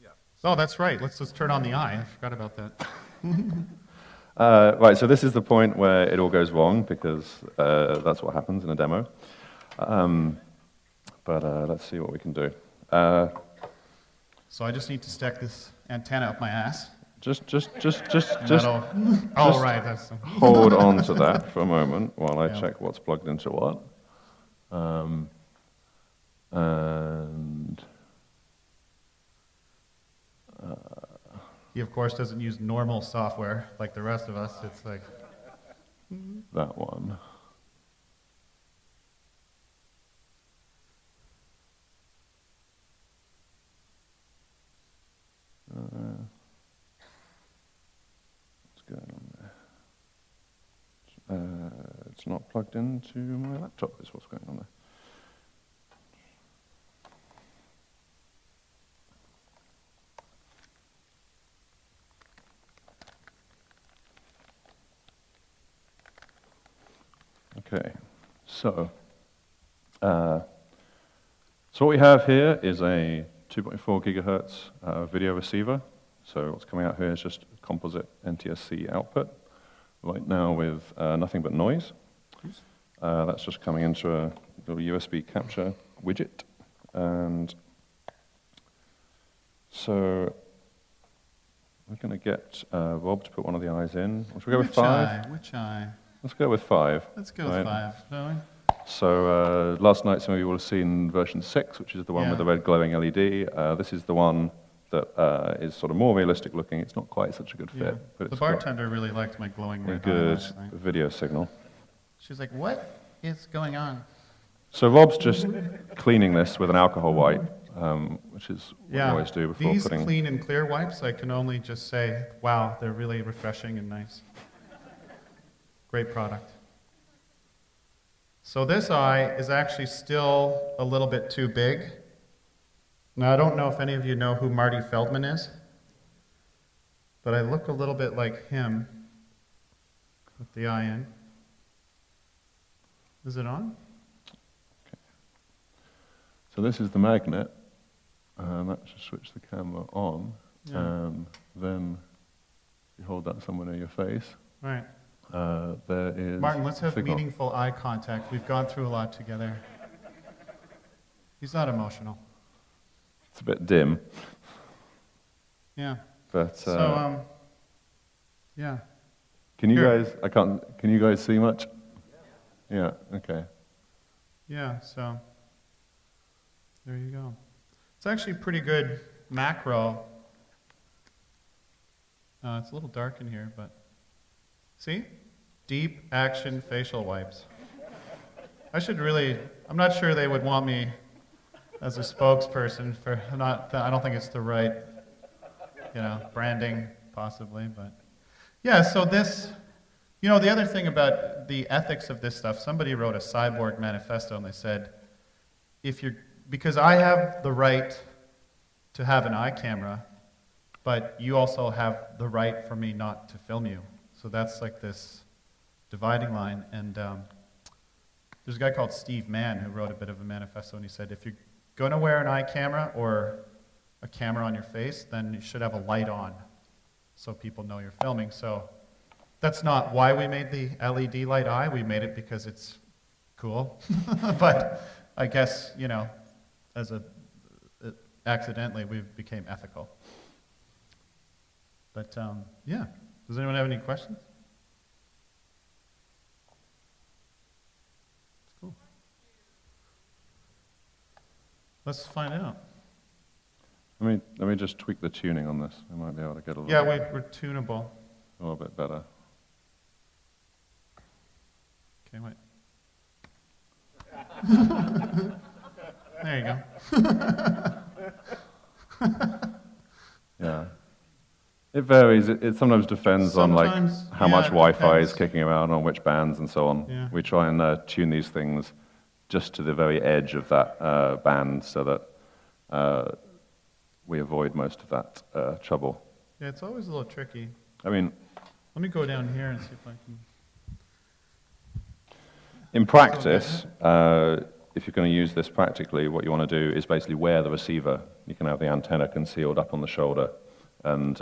Yeah. Oh, that's right. Let's just turn on the eye. I forgot about that. Right, so this is the point where it all goes wrong, because that's what happens in a demo. But let's see what we can do. So I just need to stack this antenna up my ass. Just hold on to that for a moment while I check what's plugged into what. He, of course, doesn't use normal software like the rest of us. It's like... that one. It's not plugged into my laptop, is what's going on there. Okay, so what we have here is a 2.4 gigahertz video receiver. So what's coming out here is just composite NTSC output. Right now with nothing but noise. That's just coming into a little USB capture widget. And so we're going to get Rob to put one of the eyes in. Should we go with five? Which eye? Let's go with five. Let's go with five, shall we? So last night some of you will have seen version 6, which is the one with the red glowing LED. This is the one that is sort of more realistic looking. It's not quite such a good fit. Yeah. But the bartender really liked my glowing red eye. Good video signal. She's like, what is going on? So Rob's just cleaning this with an alcohol wipe, which is what you always do before putting... These clean and clear wipes, I can only just say, wow, they're really refreshing and nice. Great product. So this eye is actually still a little bit too big. Now, I don't know if any of you know who Marty Feldman is, but I look a little bit like him with the eye in. Is it on? Okay. So this is the magnet. That should switch the camera on. Yeah. Then you hold that somewhere near your face. Right. There is Martin, let's have meaningful eye contact. We've gone through a lot together. He's not emotional. It's a bit dim. Yeah. But so yeah. Can you guys? I can't. Can you guys see much? Yeah. Yeah. Okay. Yeah. So there you go. It's actually pretty good macro. It's a little dark in here, but see, deep action facial wipes. I should really. I'm not sure they would want me as a spokesperson for not, I don't think it's the right, you know, branding possibly, but yeah. So this, you know, the other thing about the ethics of this stuff, somebody wrote a cyborg manifesto and they said, if you're, because I have the right to have an eye camera, but you also have the right for me not to film you. So that's like this dividing line. And there's a guy called Steve Mann who wrote a bit of a manifesto, and he said, if you're going to wear an eye camera or a camera on your face, then you should have a light on so people know you're filming. So that's not why we made the LED light eye. We made it because it's cool. But I guess, you know, as a accidentally, we became ethical. But yeah, does anyone have any questions? It's cool. Let's find out. Let me just tweak the tuning on this. I might be able to get a little. Yeah, we're tunable. A little bit better. Okay, wait. There you go. Yeah, it varies. It sometimes depends on like how much Wi-Fi is kicking around, on which bands, and so on. Yeah. We try and tune these things just to the very edge of that band, so that we avoid most of that trouble. Yeah, it's always a little tricky. I mean, let me go down here and see if I can. In practice, if you're going to use this practically, what you want to do is basically wear the receiver. You can have the antenna concealed up on the shoulder, and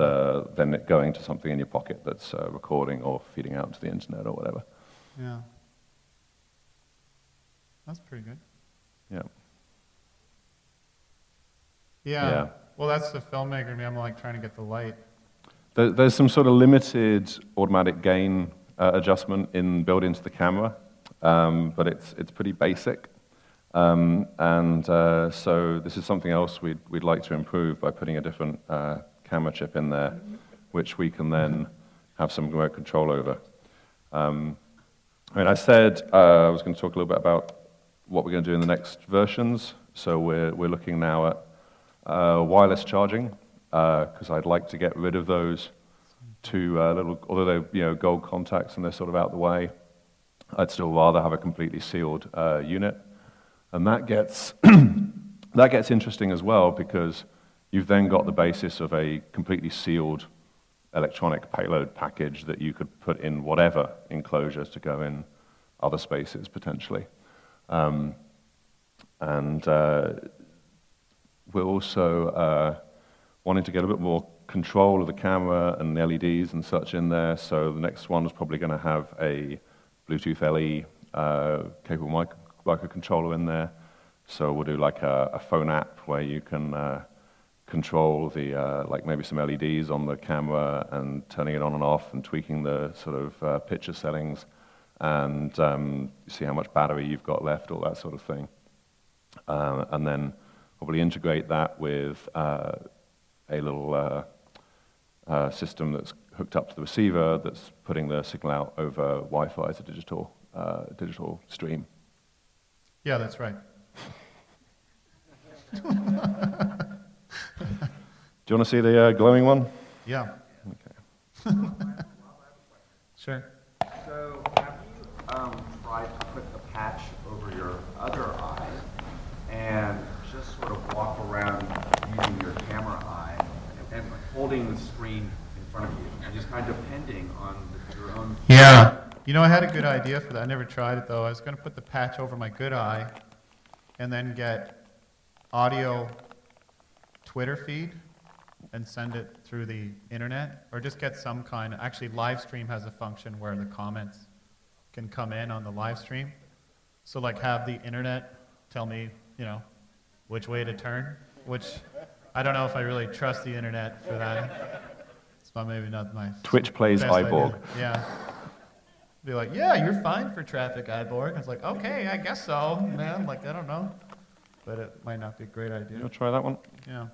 then it going to something in your pocket that's recording or feeding out to the internet or whatever. Yeah. That's pretty good. Yeah. Yeah. Yeah. Well, that's the filmmaker in me. I'm like trying to get the light. There's some sort of limited automatic gain adjustment built into the camera, but it's pretty basic. So this is something else we'd like to improve by putting a different camera chip in there, which we can then have some remote control over. I said I was going to talk a little bit about what we're going to do in the next versions. So we're looking now at wireless charging, because I'd like to get rid of those two although they're gold contacts and they're sort of out the way, I'd still rather have a completely sealed unit. And that gets interesting as well, because you've then got the basis of a completely sealed electronic payload package that you could put in whatever enclosures to go in other spaces potentially. We're also wanting to get a bit more control of the camera and the LEDs and such in there. So the next one is probably going to have a Bluetooth LE capable microcontroller in there, so we'll do like a phone app where you can control the like maybe some LEDs on the camera and turning it on and off and tweaking the sort of picture settings and see how much battery you've got left, all that sort of thing, and then probably integrate that with a little system that's hooked up to the receiver that's putting the signal out over Wi-Fi as a digital stream. Yeah, that's right. Do you want to see the glowing one? Yeah. Okay. Sure. So have you tried to put the patch over your other eye and just sort of walk around using your camera eye and holding the screen in front of you and just kind of depending on your own? Yeah. You know, I had a good idea for that. I never tried it, though. I was going to put the patch over my good eye and then get audio Twitter feed and send it through the internet, or just get some kind of, actually, live stream has a function where the comments can come in on the live stream. So, like, have the internet tell me, you know, which way to turn, which I don't know if I really trust the internet for that. It's maybe not my Twitch plays Eyeborg. Yeah. Be like, yeah, you're fine for traffic, Eyeborg. And it's like, okay, I guess so, man. Like, I don't know. But it might not be a great idea. You'll try that one? Yeah.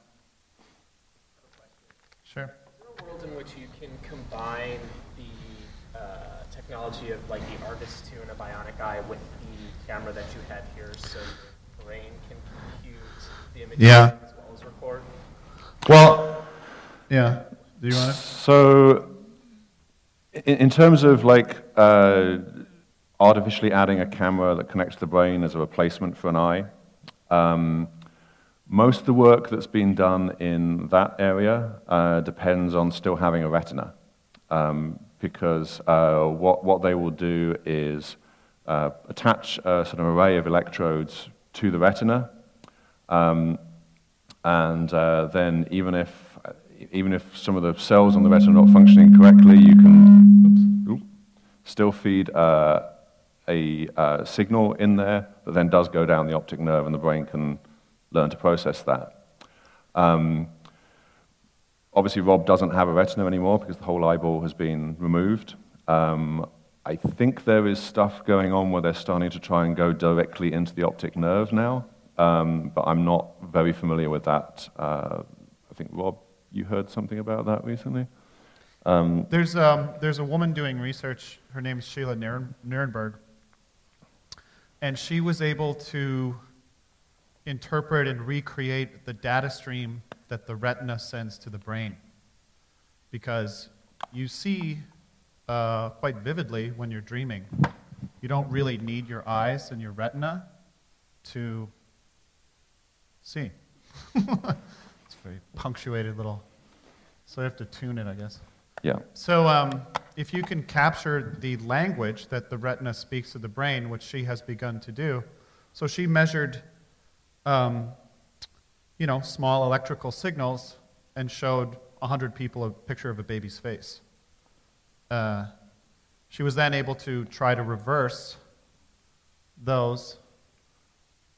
Sure. Is there a world in which you can combine the technology of, like, the Argus II and a Bionic Eye with the camera that you have here so your brain can compute the images as well as record? Well, yeah. Do you want to? So, in terms of like artificially adding a camera that connects to the brain as a replacement for an eye, most of the work that's been done in that area depends on still having a retina, because what they will do is attach a sort of array of electrodes to the retina, and then even if some of the cells on the retina are not functioning correctly, you can still feed a signal in there that then does go down the optic nerve, and the brain can learn to process that. Obviously, Rob doesn't have a retina anymore because the whole eyeball has been removed. I think there is stuff going on where they're starting to try and go directly into the optic nerve now, but I'm not very familiar with that. I think, Rob, you heard something about that recently? There's a woman doing research. Her name's Sheila Nirenberg, and she was able to interpret and recreate the data stream that the retina sends to the brain, because you see quite vividly when you're dreaming. You don't really need your eyes and your retina to see. It's very punctuated little, so you have to tune it, I guess. Yeah. So if you can capture the language that the retina speaks to the brain, which she has begun to do, so she measured you know, small electrical signals and showed 100 people a picture of a baby's face. She was then able to try to reverse those.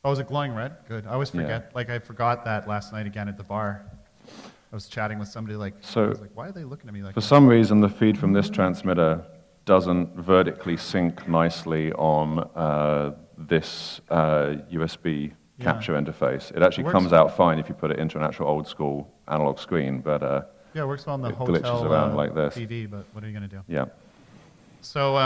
Oh, was it glowing red? Good. I always forget. Yeah. Like, I forgot that last night again at the bar. I was chatting with somebody, like, so I was like, why are they looking at me like that? For some reason, the feed from this transmitter doesn't vertically sync nicely on this USB capture interface. It actually comes out fine if you put it into an actual old-school analog screen, but... yeah, it works well on the hotel like this. TV, but what are you going to do? Yeah. So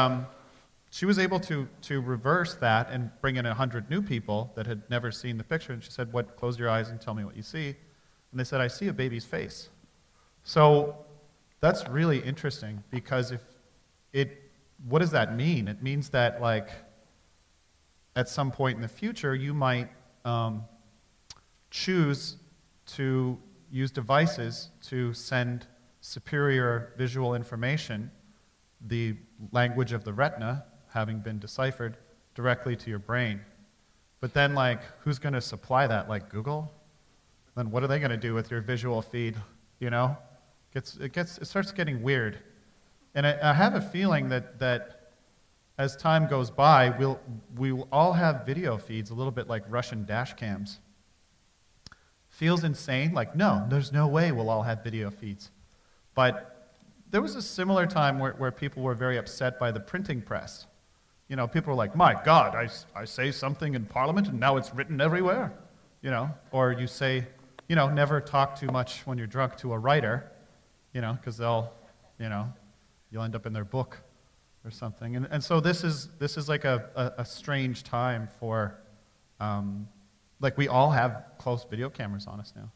she was able to reverse that and bring in 100 new people that had never seen the picture, and she said, "What? Close your eyes and tell me what you see." And they said, "I see a baby's face." So that's really interesting, because if it, what does that mean? It means that, like, at some point in the future, you might choose to use devices to send superior visual information, the language of the retina having been deciphered, directly to your brain. But then, like, who's going to supply that? Like Google? Then what are they going to do with your visual feed? You know, it starts getting weird. And I have a feeling that as time goes by, we will all have video feeds a little bit like Russian dash cams. Feels insane, like, no, there's no way we'll all have video feeds. But there was a similar time where people were very upset by the printing press. You know, people were like, my God, I say something in Parliament and now it's written everywhere. You know, or you say, you know, never talk too much when you're drunk to a writer, you know, because they'll, you know, you'll end up in their book or something. And so this is like a strange time for, like, we all have close video cameras on us now.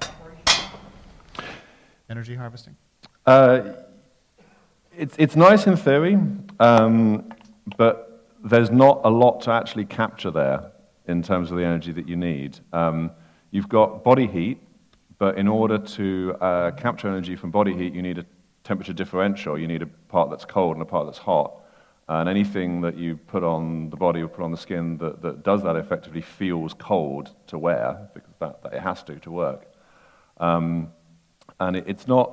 Yeah. Energy harvesting? It's nice in theory, but there's not a lot to actually capture there in terms of the energy that you need. You've got body heat, but in order to capture energy from body heat, you need a temperature differential. You need a part that's cold and a part that's hot. And anything that you put on the body or put on the skin that does that effectively feels cold to wear, because that it has to work. And it's not,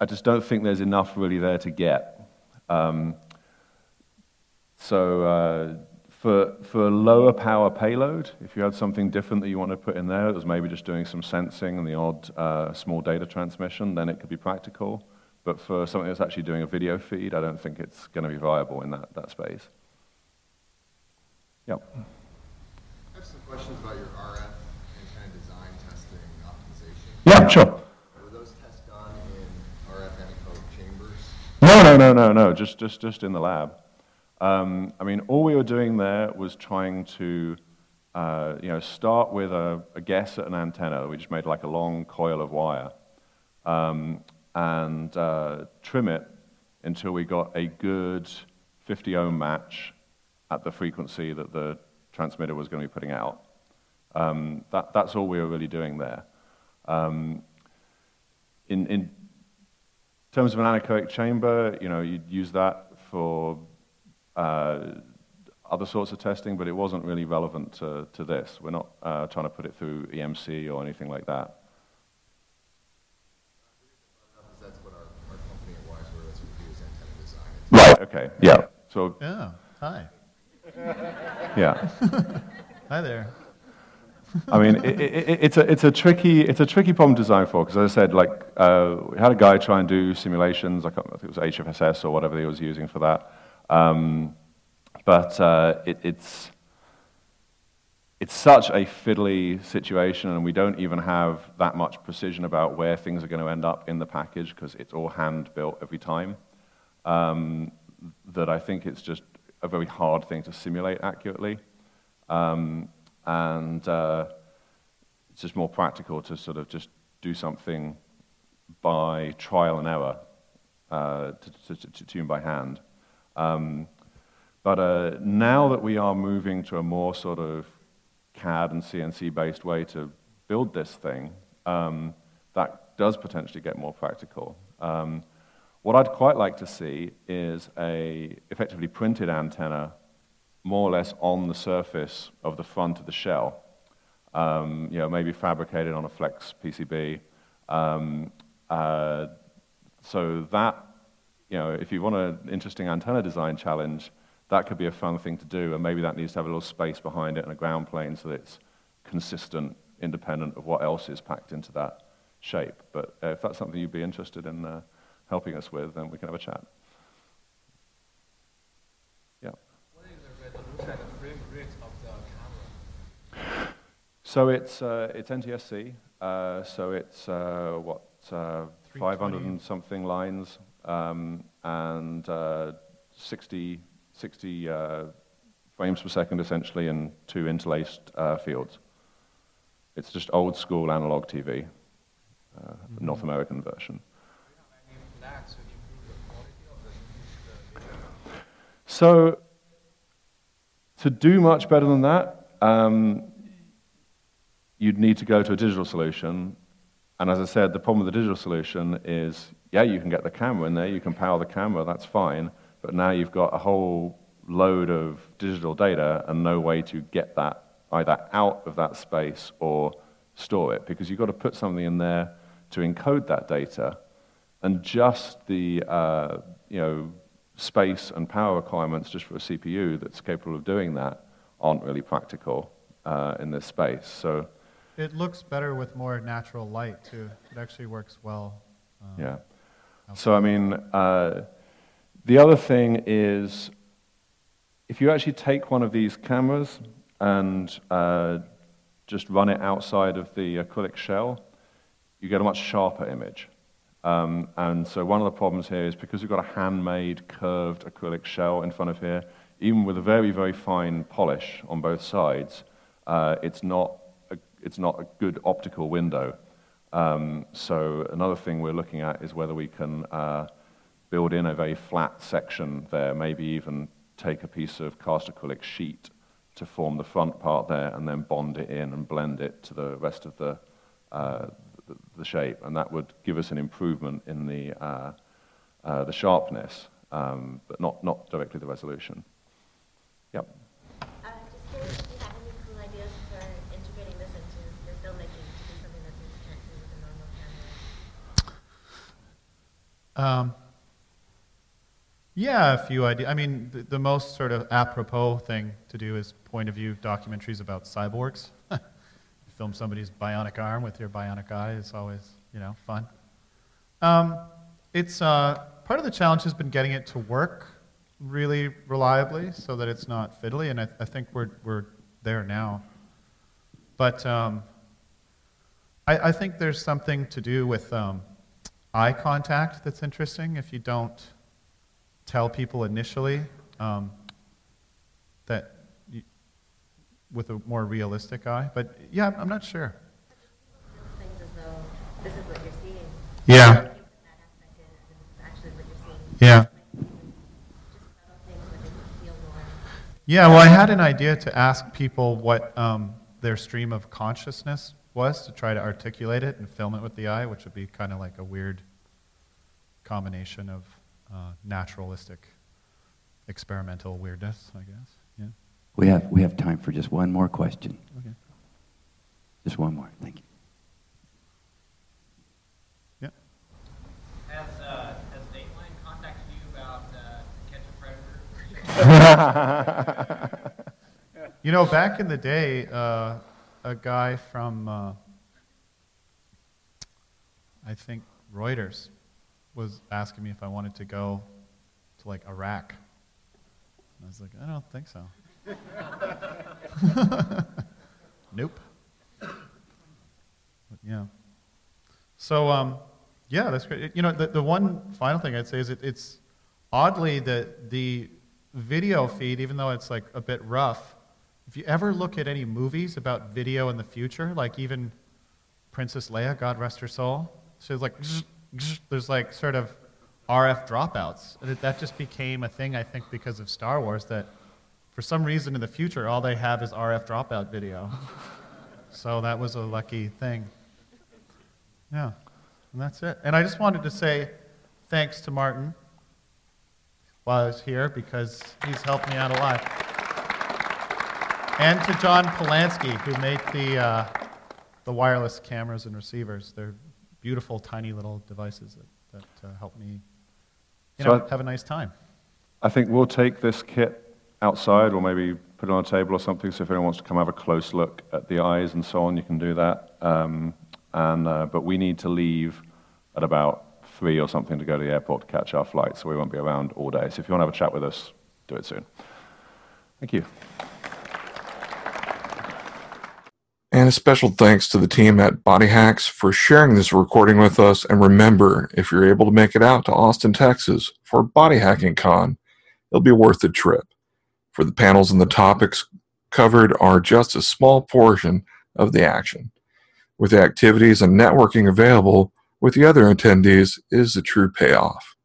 I just don't think there's enough really there to get. For a lower power payload, if you had something different that you want to put in there, that was maybe just doing some sensing and the odd small data transmission, then it could be practical. But for something that's actually doing a video feed, I don't think it's going to be viable in that space. Yep. I have some questions about your RF and kind of design, testing, optimization. Yeah, sure. Were those tests done in RF anechoic chambers? No. Just in the lab. I mean, all we were doing there was trying to, you know, start with a guess at an antenna. We just made like a long coil of wire. And trim it until we got a good 50 ohm match at the frequency that the transmitter was going to be putting out. That's all we were really doing there. In terms of an anechoic chamber, you know, you'd use that for other sorts of testing, but it wasn't really relevant to this. We're not trying to put it through EMC or anything like that. That's what our company at Wise Words would do, is antenna design. Right, okay, yeah. So, yeah, hi. Yeah. Hi there. I mean, it's a tricky problem to design for, because as I said, like, we had a guy try and do simulations. I can't remember if it was HFSS or whatever he was using for that. But it's such a fiddly situation, and we don't even have that much precision about where things are going to end up in the package, because it's all hand-built every time, that I think it's just a very hard thing to simulate accurately. And it's just more practical to sort of just do something by trial and error, to tune by hand. But now that we are moving to a more sort of CAD and CNC-based way to build this thing, that does potentially get more practical. What I'd quite like to see is a effectively printed antenna more or less on the surface of the front of the shell, you know, maybe fabricated on a flex PCB. So that, you know, if you want an interesting antenna design challenge, that could be a fun thing to do, and maybe that needs to have a little space behind it and a ground plane so that it's consistent, independent of what else is packed into that shape. But if that's something you'd be interested in helping us with, then we can have a chat. So it's NTSC. So it's what 500 and something lines, and 60 frames per second essentially, and 2 interlaced fields. It's just old school analog TV, the North American version. So to do much better than that, you'd need to go to a digital solution, and as I said, the problem with the digital solution is, yeah, you can get the camera in there, you can power the camera, that's fine, but now you've got a whole load of digital data and no way to get that either out of that space or store it, because you've got to put something in there to encode that data, and just the you know, space and power requirements just for a CPU that's capable of doing that aren't really practical in this space. So. It looks better with more natural light, too. It actually works well. Yeah. So, I mean, the other thing is, if you actually take one of these cameras and just run it outside of the acrylic shell, you get a much sharper image. And so one of the problems here is, because we've got a handmade, curved acrylic shell in front of here, even with a very, very fine polish on both sides, it's not a good optical window. So another thing we're looking at is whether we can build in a very flat section there, maybe even take a piece of cast acrylic sheet to form the front part there, and then bond it in and blend it to the rest of the shape. And that would give us an improvement in the sharpness, but not directly the resolution. Yep. Yeah, a few ideas. I mean, the most sort of apropos thing to do is point-of-view documentaries about cyborgs. You film somebody's bionic arm with your bionic eye. It's always, you know, fun. Part of the challenge has been getting it to work really reliably so that it's not fiddly, and I think we're there now. But I think there's something to do with eye contact that's interesting. If you don't tell people initially that you, with a more realistic eye, but yeah, I'm not sure. Things as though this is what you're seeing. Yeah. Yeah. Yeah. Well, I had an idea to ask people what their stream of consciousness was to try to articulate it and film it with the eye, which would be kind of like a weird combination of naturalistic, experimental weirdness, I guess. Yeah. We have time for just one more question. Okay. Just one more. Thank you. Yeah. Has Dateline contacted you about Catch a Predator? You know, back in the day, a guy from, I think, Reuters was asking me if I wanted to go to, like, Iraq. And I was like, I don't think so. Nope. But, yeah. So, yeah, that's great. You know, the one final thing I'd say is it's oddly that the video feed, even though it's, like, a bit rough, if you ever look at any movies about video in the future, like even Princess Leia, God rest her soul, she's like, there's like sort of RF dropouts. And that just became a thing, I think, because of Star Wars, that for some reason in the future, all they have is RF dropout video. So that was a lucky thing. Yeah, and that's it. And I just wanted to say thanks to Martin while I was here, because he's helped me out a lot. And to John Polanski, who made the wireless cameras and receivers. They're beautiful, tiny little devices that help me, you know, have a nice time. I think we'll take this kit outside, or maybe put it on a table or something. So if anyone wants to come have a close look at the eyes and so on, you can do that. But we need to leave at about 3 or something to go to the airport to catch our flight, so we won't be around all day. So if you want to have a chat with us, do it soon. Thank you. And a special thanks to the team at Body Hacks for sharing this recording with us. And remember, if you're able to make it out to Austin, Texas for Body Hacking Con, it'll be worth the trip. For the panels and the topics covered are just a small portion of the action. With the activities and networking available with the other attendees is the true payoff.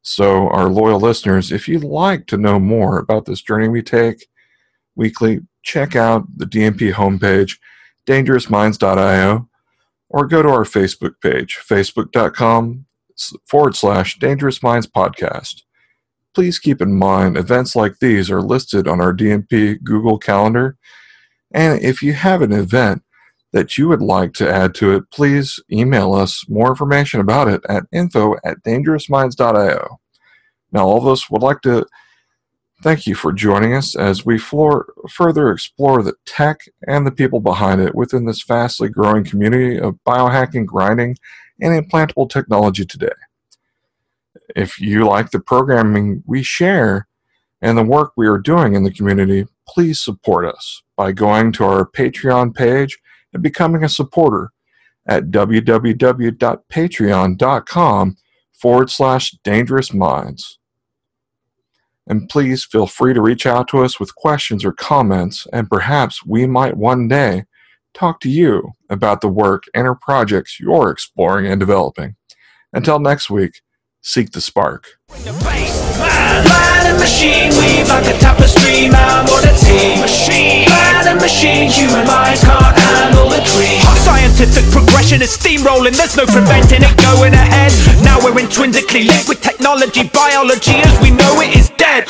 So, our loyal listeners, if you'd like to know more about this journey we take weekly, check out the DMP homepage, dangerousminds.io, or go to our Facebook page, facebook.com/dangerousmindspodcast. Please keep in mind, events like these are listed on our DMP Google Calendar, and if you have an event that you would like to add to it, please email us more information about it at info@dangerousminds.io. Now, all of us would like to thank you for joining us as we further explore the tech and the people behind it within this vastly growing community of biohacking, grinding, and implantable technology today. If you like the programming we share and the work we are doing in the community, please support us by going to our Patreon page and becoming a supporter at www.patreon.com/dangerousminds. And please feel free to reach out to us with questions or comments, and perhaps we might one day talk to you about the work and or projects you're exploring and developing. Until next week, seek the spark. Scientific progression is steamrolling, there's no preventing it going ahead. Now we're intrinsically linked with technology, biology as we know it is dead.